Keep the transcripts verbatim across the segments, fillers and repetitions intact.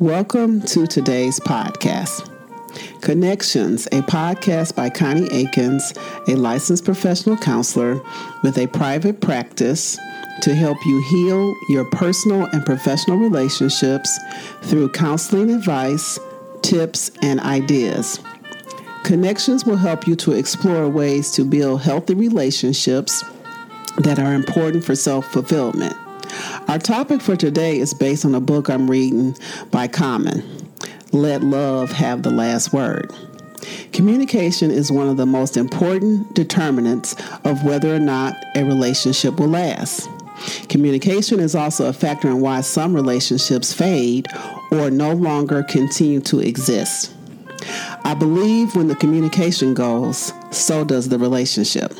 Welcome to today's podcast. Connections, a podcast by Connie Aikens, a licensed professional counselor with a private practice to help you heal your personal and professional relationships through counseling advice, tips, and ideas. Connections will help you to explore ways to build healthy relationships that are important for self-fulfillment. Our topic for today is based on a book I'm reading by Common, Let Love Have the Last Word. Communication is one of the most important determinants of whether or not a relationship will last. Communication is also a factor in why some relationships fade or no longer continue to exist. I believe when the communication goes, so does the relationship.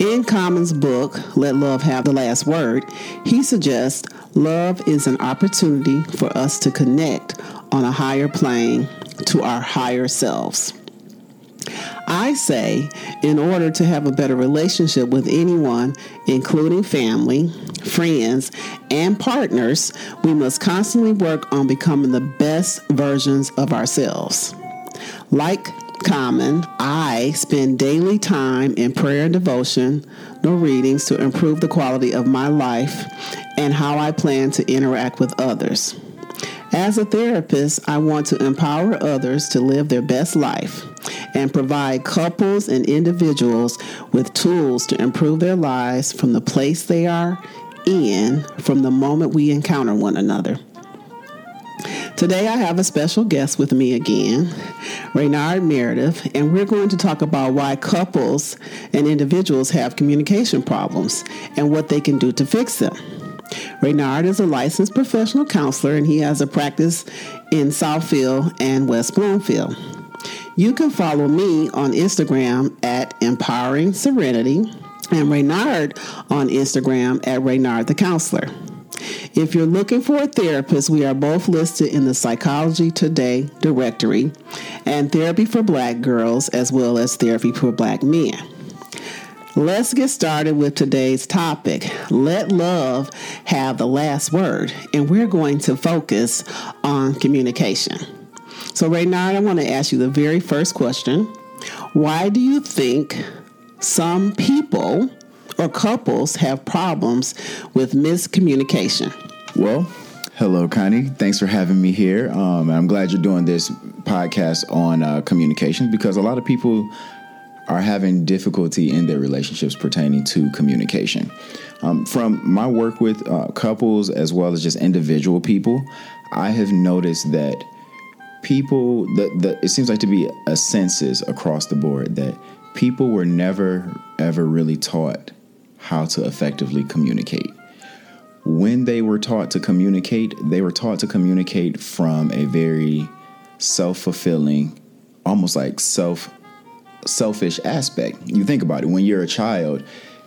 In Common's book, Let Love Have the Last Word, he suggests love is an opportunity for us to connect on a higher plane to our higher selves. I say, in order to have a better relationship with anyone, including family, friends, and partners, we must constantly work on becoming the best versions of ourselves. Like Common, I spend daily time in prayer and devotion, no readings, to improve the quality of my life and how I plan to interact with others. As a therapist, I want to empower others to live their best life and provide couples and individuals with tools to improve their lives from the place they are in from the moment we encounter one another. Today, I have a special guest with me again, Raynard Meredith, and we're going to talk about why couples and individuals have communication problems and what they can do to fix them. Raynard is a licensed professional counselor, and he has a practice in Southfield and West Bloomfield. You can follow me on Instagram at Empowering Serenity and Raynard on Instagram at Raynard the Counselor. If you're looking for a therapist, we are both listed in the Psychology Today directory and Therapy for Black Girls, as well as Therapy for Black Men. Let's get started with today's topic, Let Love Have the Last Word, and we're going to focus on communication. So, Raynard, I want to ask you the very first question. Why do you think some people or couples have problems with miscommunication? Well, hello, Connie. Thanks for having me here. Um, I'm glad you're doing this podcast on uh, communication, because a lot of people are having difficulty in their relationships pertaining to communication. Um, from my work with uh, couples as well as just individual people, I have noticed that people, the, the, it seems like to be a census across the board that people were never, ever really taught how to effectively communicate. When they were taught to communicate, they were taught to communicate from a very self-fulfilling, almost like self selfish aspect. You think about it. When you're a child,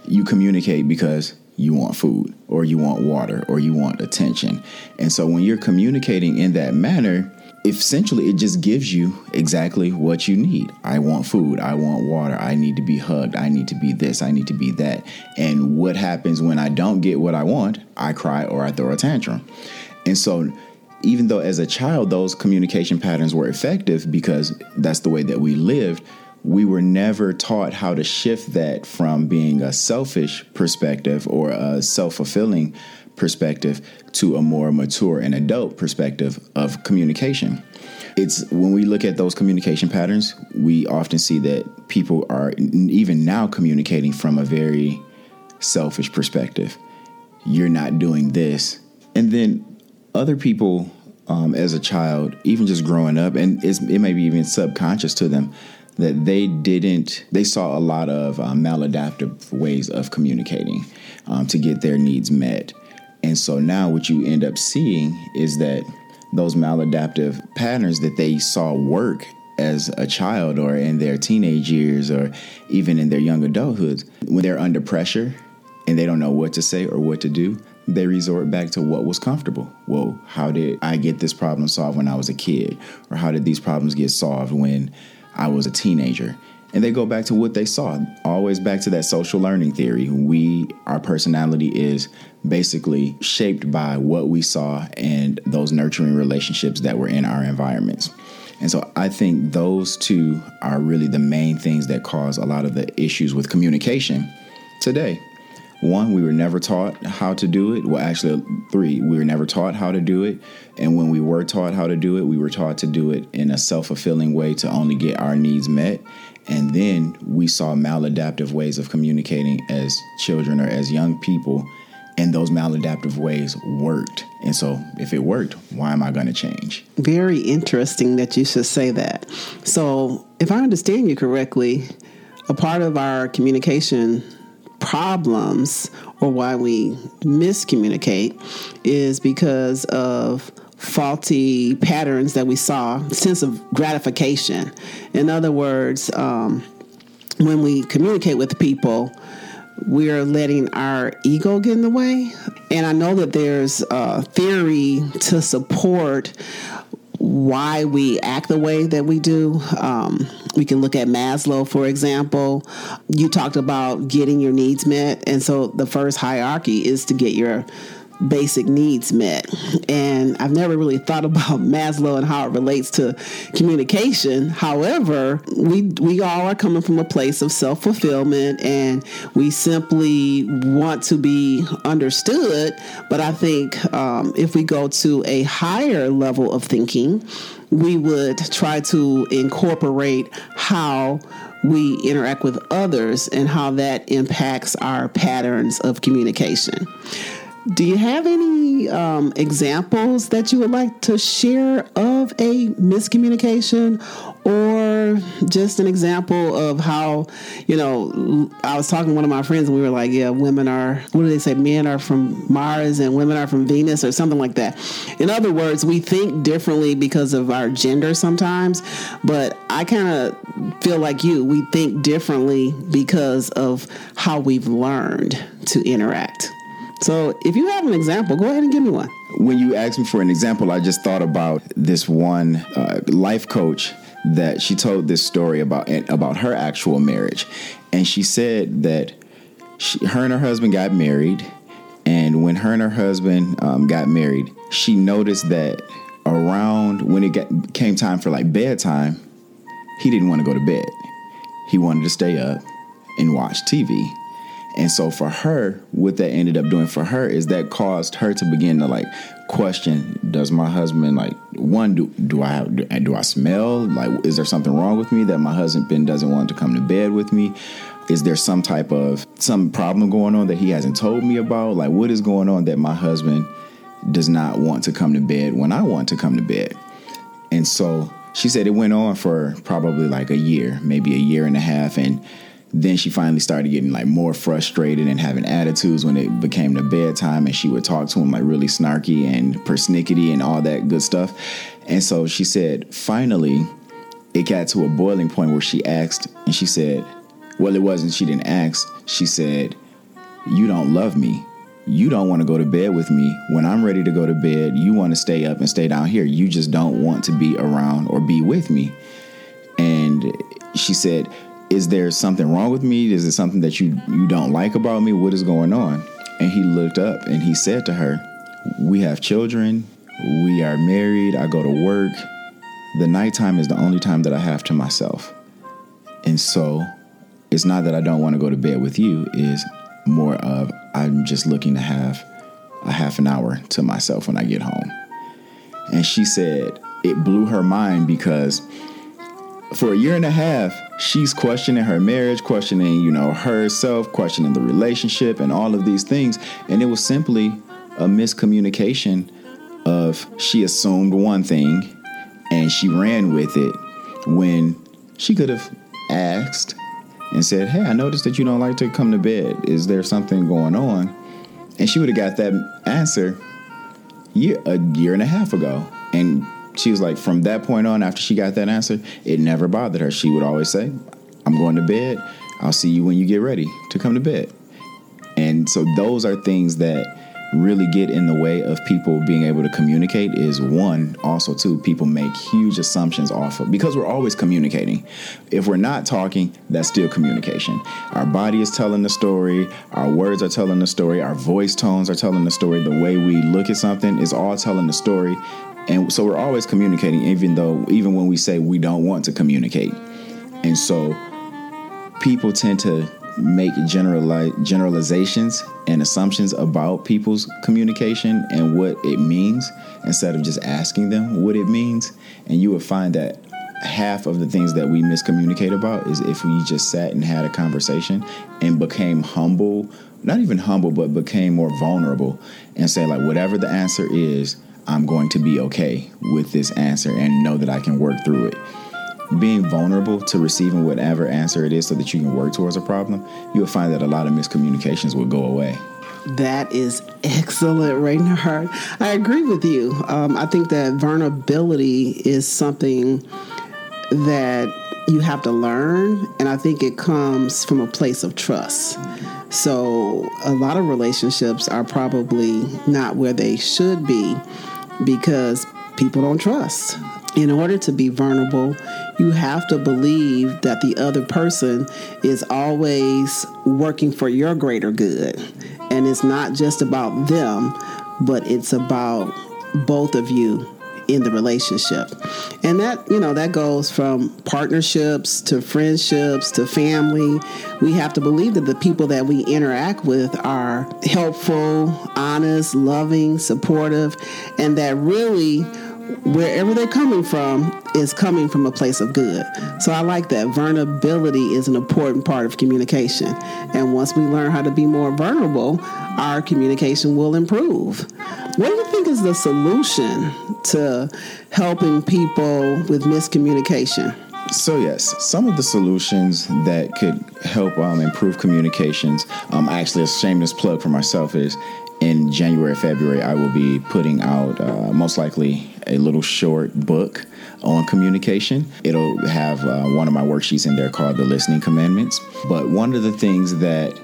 you communicate because you want food or you want water or you want attention. And so when you're communicating in that manner, essentially, it just gives you exactly what you need. I want food. I want water. I need to be hugged. I need to be this. I need to be that. And what happens when I don't get what I want? I cry or I throw a tantrum. And so even though as a child, those communication patterns were effective because that's the way that we lived, we were never taught how to shift that from being a selfish perspective or a self-fulfilling perspective to a more mature and adult perspective of communication. It's when we look at those communication patterns, we often see that people are even now communicating from a very selfish perspective. You're not doing this. And then other people, um, as a child, even just growing up, and it's, it may be even subconscious to them, that they didn't, they saw a lot of uh, maladaptive ways of communicating um, to get their needs met. And so now what you end up seeing is that those maladaptive patterns that they saw work as a child or in their teenage years or even in their young adulthood, when they're under pressure and they don't know what to say or what to do, they resort back to what was comfortable. Well, how did I get this problem solved when I was a kid? Or how did these problems get solved when I was a teenager? And they go back to what they saw, always back to that social learning theory. We, our personality is basically shaped by what we saw and those nurturing relationships that were in our environments. And so I think those two are really the main things that cause a lot of the issues with communication today. One, we were never taught how to do it. Well, actually, three, we were never taught how to do it. And when we were taught how to do it, we were taught to do it in a self-fulfilling way to only get our needs met. And then we saw maladaptive ways of communicating as children or as young people. And those maladaptive ways worked. And so if it worked, why am I going to change? Very interesting that you should say that. So if I understand you correctly, a part of our communication problems, or why we miscommunicate, is because of faulty patterns that we saw, sense of gratification. In other words, um, when we communicate with people, we are letting our ego get in the way. And I know that there's a theory to support why we act the way that we do. Um, we can look at Maslow, for example. You talked about getting your needs met. And so the first hierarchy is to get your basic needs met. And I've never really thought about Maslow and how it relates to communication. However, we we all are coming from a place of self-fulfillment, and we simply want to be understood. But I think um, if we go to a higher level of thinking, we would try to incorporate how we interact with others and how that impacts our patterns of communication. Do you have any um, examples that you would like to share of a miscommunication, or just an example of how, you know, I was talking to one of my friends and we were like, yeah, women are, what do they say? Men are from Mars and women are from Venus, or something like that. In other words, we think differently because of our gender sometimes, but I kind of feel like you, we think differently because of how we've learned to interact. So if you have an example, go ahead and give me one. When you asked me for an example, I just thought about this one uh, life coach that she told this story about about her actual marriage. And she said that she, her and her husband got married. And when her and her husband um, got married, she noticed that around when it got, came time for like bedtime, he didn't want to go to bed. He wanted to stay up and watch T V. And so for her, what that ended up doing for her is that caused her to begin to like question, does my husband like one, do, do I have, do I smell? Like, is there something wrong with me that my husband doesn't want to come to bed with me? Is there some type of some problem going on that he hasn't told me about? Like, what is going on that my husband does not want to come to bed when I want to come to bed? And so she said it went on for probably like a year, maybe a year and a half. And then she finally started getting like more frustrated and having attitudes when it became the bedtime, and she would talk to him like really snarky and persnickety and all that good stuff. And so she said, finally, it got to a boiling point where she asked, and she said, well, it wasn't, she didn't ask. She said, you don't love me. You don't want to go to bed with me. When I'm ready to go to bed, you want to stay up and stay down here. You just don't want to be around or be with me. And she said, is there something wrong with me? Is there something that you, you don't like about me? What is going on? And he looked up and he said to her, we have children. We are married. I go to work. The nighttime is the only time that I have to myself. And so it's not that I don't want to go to bed with you. It's more of I'm just looking to have a half an hour to myself when I get home. And she said it blew her mind, because for a year and a half, she's questioning her marriage, questioning, you know, herself, questioning the relationship and all of these things. And it was simply a miscommunication of she assumed one thing and she ran with it, when she could have asked and said, hey, I noticed that you don't like to come to bed. Is there something going on? And she would have got that answer year, a year and a half ago. And she was like, from that point on, after she got that answer, it never bothered her. She would always say, I'm going to bed. I'll see you when you get ready to come to bed. And so those are things that really get in the way of people being able to communicate is, one, also two, people make huge assumptions off of, because we're always communicating. If we're not talking, that's still communication. Our body is telling the story, our words are telling the story, our voice tones are telling the story, the way we look at something is all telling the story. And so we're always communicating, even though, even when we say we don't want to communicate. And so people tend to make generali- generalizations and assumptions about people's communication and what it means, instead of just asking them what it means. And you would find that half of the things that we miscommunicate about is if we just sat and had a conversation and became humble, not even humble, but became more vulnerable and say, like, whatever the answer is, I'm going to be okay with this answer and know that I can work through it. Being vulnerable to receiving whatever answer it is so that you can work towards a problem, you'll find that a lot of miscommunications will go away. That is excellent, Raynard. I agree with you. Um, I think that vulnerability is something that you have to learn, and I think it comes from a place of trust. So a lot of relationships are probably not where they should be because people don't trust. In order to be vulnerable, you have to believe that the other person is always working for your greater good. And it's not just about them, but it's about both of you in the relationship. And that, you know, that goes from partnerships to friendships to family. We have to believe that the people that we interact with are helpful, honest, loving, supportive, and that really wherever they're coming from is coming from a place of good. So I like that. Vulnerability is an important part of communication. And once we learn how to be more vulnerable, our communication will improve. What do you think is the solution to helping people with miscommunication? So yes, some of the solutions that could help um, improve communications, um, actually a shameless plug for myself is, in January, February, I will be putting out uh, most likely a little short book on communication. It'll have uh, one of my worksheets in there called The Listening Commandments. But one of the things that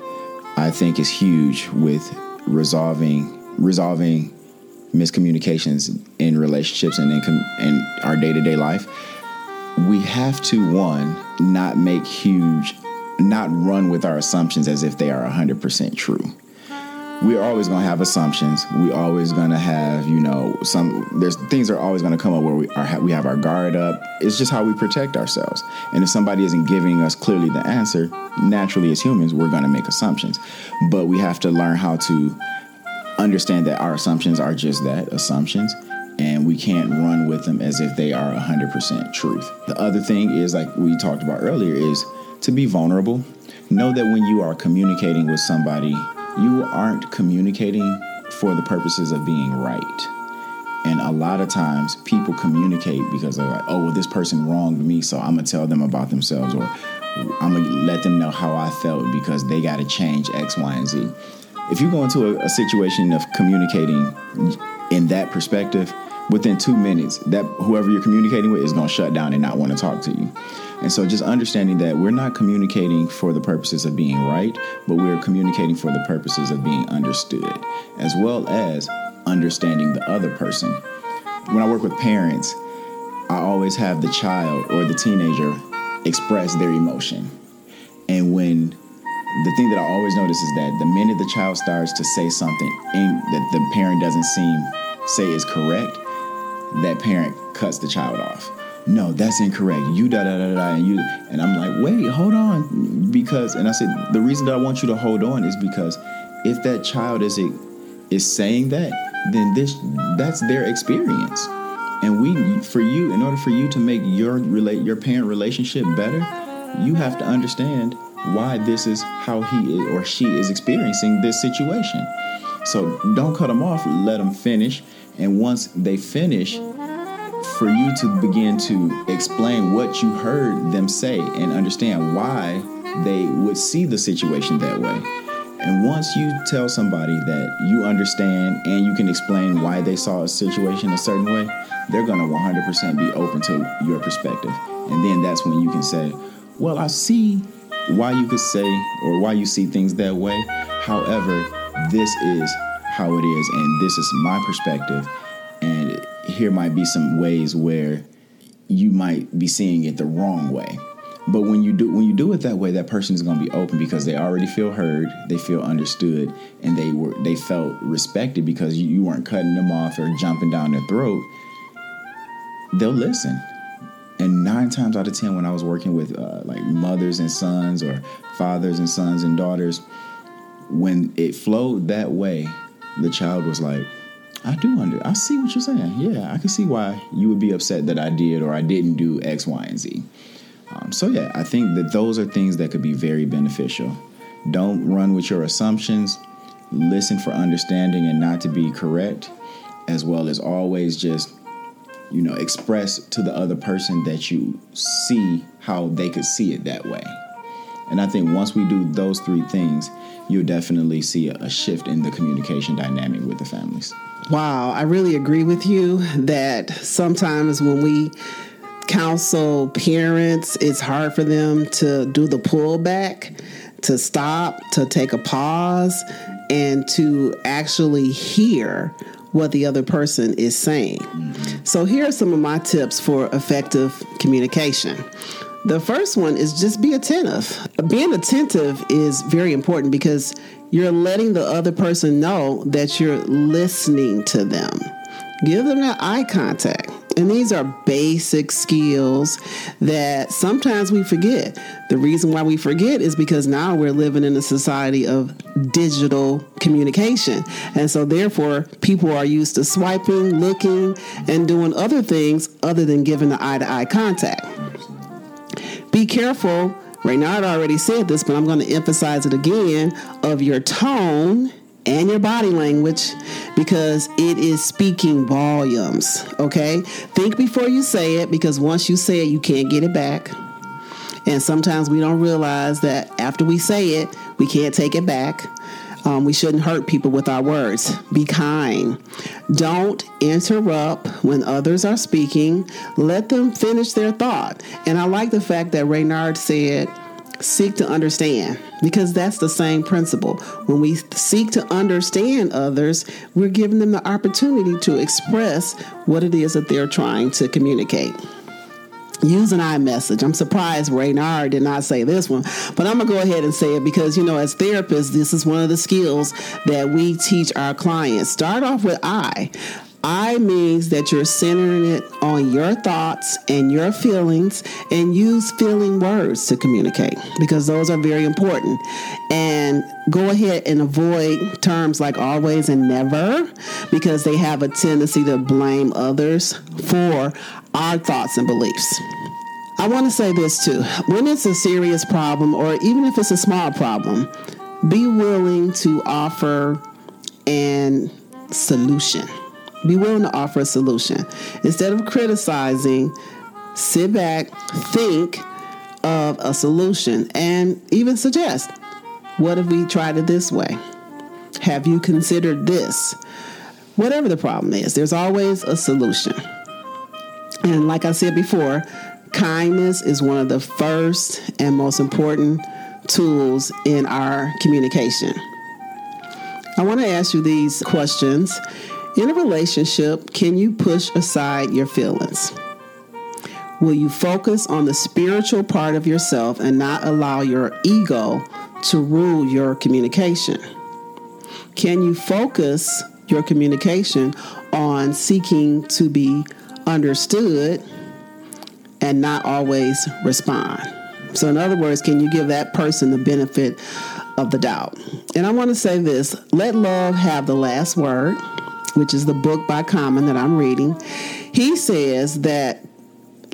I think is huge with resolving resolving miscommunications in relationships and in, com- in our day-to-day life, we have to, one, not make huge, not run with our assumptions as if they are one hundred percent true. We're always going to have assumptions. We're always going to have, you know, some there's things are always going to come up where we are. We have our guard up. It's just how we protect ourselves. And if somebody isn't giving us clearly the answer, naturally, as humans, we're going to make assumptions. But we have to learn how to understand that our assumptions are just that, assumptions. And we can't run with them as if they are one hundred percent truth. The other thing is, like we talked about earlier, is to be vulnerable. Know that when you are communicating with somebody, you aren't communicating for the purposes of being right. And a lot of times people communicate because they're like, oh, well, this person wronged me, so I'm going to tell them about themselves, or I'm going to let them know how I felt because they got to change X, Y, and Z. If you go into a, a situation of communicating in that perspective, within two minutes, that whoever you're communicating with is going to shut down and not want to talk to you. And so just understanding that we're not communicating for the purposes of being right, but we're communicating for the purposes of being understood, as well as understanding the other person. When I work with parents, I always have the child or the teenager express their emotion. And when the thing that I always notice is that the minute the child starts to say something that the parent doesn't seem say is correct, that parent cuts the child off. No, that's incorrect. You da da da da, and you and I'm like, wait, hold on, because and I said the reason that I want you to hold on is because if that child is it is saying that, then this that's their experience, and we for you in order for you to make your relate your parent relationship better, you have to understand why this is how he is, or she is experiencing this situation. So don't cut them off. Let them finish, and once they finish, for you to begin to explain what you heard them say and understand why they would see the situation that way. And once you tell somebody that you understand and you can explain why they saw a situation a certain way, they're going to one hundred percent be open to your perspective. And then that's when you can say, well, I see why you could say or why you see things that way. However, this is how it is, and this is my perspective, and here might be some ways where you might be seeing it the wrong way. But when you do when you do it that way, that person is going to be open because they already feel heard, they feel understood, and they were they felt respected because you, you weren't cutting them off or jumping down their throat. They'll listen. And nine times out of ten, when I was working with uh, like mothers and sons or fathers and sons and daughters, when it flowed that way, the child was like, I do under, I see what you're saying. Yeah, I can see why you would be upset that I did or I didn't do X, Y, and Z. Um, so, yeah, I think that those are things that could be very beneficial. Don't run with your assumptions. Listen for understanding and not to be correct, as well as always just, you know, express to the other person that you see how they could see it that way. And I think once we do those three things, you'll definitely see a, a shift in the communication dynamic with the families. Wow, I really agree with you that sometimes when we counsel parents, it's hard for them to do the pullback, to stop, to take a pause, and to actually hear what the other person is saying. Mm-hmm. So here are some of my tips for effective communication. The first one is just be attentive. Being attentive is very important because you're letting the other person know that you're listening to them. Give them that eye contact. And these are basic skills that sometimes we forget. The reason why we forget is because now we're living in a society of digital communication. And so therefore, people are used to swiping, looking, and doing other things other than giving the eye-to-eye contact. Be careful. Raynard already said this, but I'm going to emphasize it again, of your tone and your body language, because it is speaking volumes, okay? Think before you say it, because once you say it, you can't get it back. And sometimes we don't realize that after we say it, we can't take it back. Um, we shouldn't hurt people with our words. Be kind. Don't interrupt when others are speaking. Let them finish their thought. And I like the fact that Raynard said, seek to understand, because that's the same principle. When we seek to understand others, we're giving them the opportunity to express what it is that they're trying to communicate. Use an I message. I'm surprised Raynard did not say this one, but I'm going to go ahead and say it because, you know, as therapists, this is one of the skills that we teach our clients. Start off with I. I means that you're centering it on your thoughts and your feelings, and use feeling words to communicate, because those are very important. And go ahead and avoid terms like always and never, because they have a tendency to blame others for our thoughts and beliefs. I want to say this too. When it's a serious problem, or even if it's a small problem, be willing to offer a solution. Be willing to offer a solution. Instead of criticizing, sit back, think of a solution, and even suggest, what if we tried it this way? Have you considered this? Whatever the problem is, there's always a solution. And like I said before, kindness is one of the first and most important tools in our communication. I want to ask you these questions. In a relationship, can you push aside your feelings? Will you focus on the spiritual part of yourself and not allow your ego to rule your communication? Can you focus your communication on seeking to be understood and not always respond? So in other words, can you give that person the benefit of the doubt? And I want to say this, Let Love Have the Last Word, which is the book by Common that I'm reading. He says that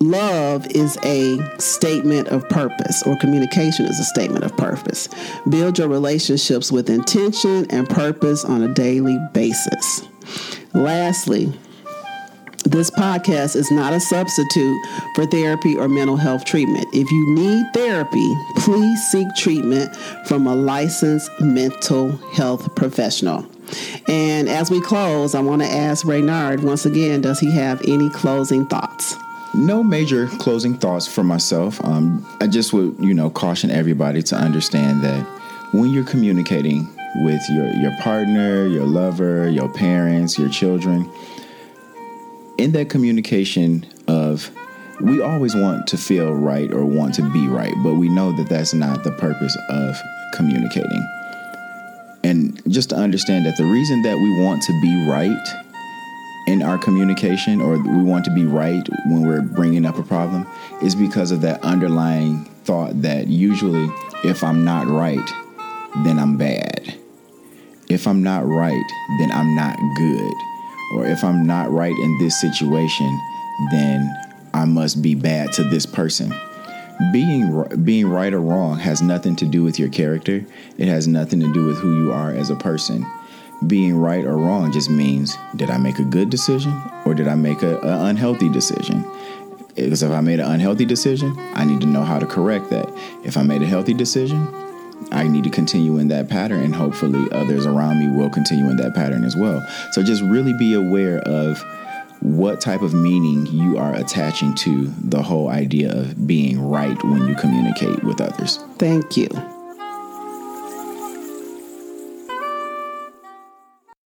love is a statement of purpose, or communication is a statement of purpose. Build your relationships with intention and purpose on a daily basis. Lastly, this podcast is not a substitute for therapy or mental health treatment. If you need therapy, please seek treatment from a licensed mental health professional. And as we close, I want to ask Raynard once again, does he have any closing thoughts? No major closing thoughts for myself. Um, I just would, you know, caution everybody to understand that when you're communicating, with your, your partner, your lover, your parents, your children. In that communication of, we always want to feel right or want to be right, but we know that that's not the purpose of communicating. And just to understand that the reason that we want to be right in our communication, or we want to be right when we're bringing up a problem, is because of that underlying thought that usually if I'm not right, then I'm bad. If I'm not right, then I'm not good. Or if I'm not right in this situation, then I must be bad to this person. Being being right or wrong has nothing to do with your character. It has nothing to do with who you are as a person. Being right or wrong just means, did I make a good decision or did I make an unhealthy decision? Because if I made an unhealthy decision, I need to know how to correct that. If I made a healthy decision, I need to continue in that pattern, and hopefully others around me will continue in that pattern as well. So just really be aware of what type of meaning you are attaching to the whole idea of being right when you communicate with others. Thank you.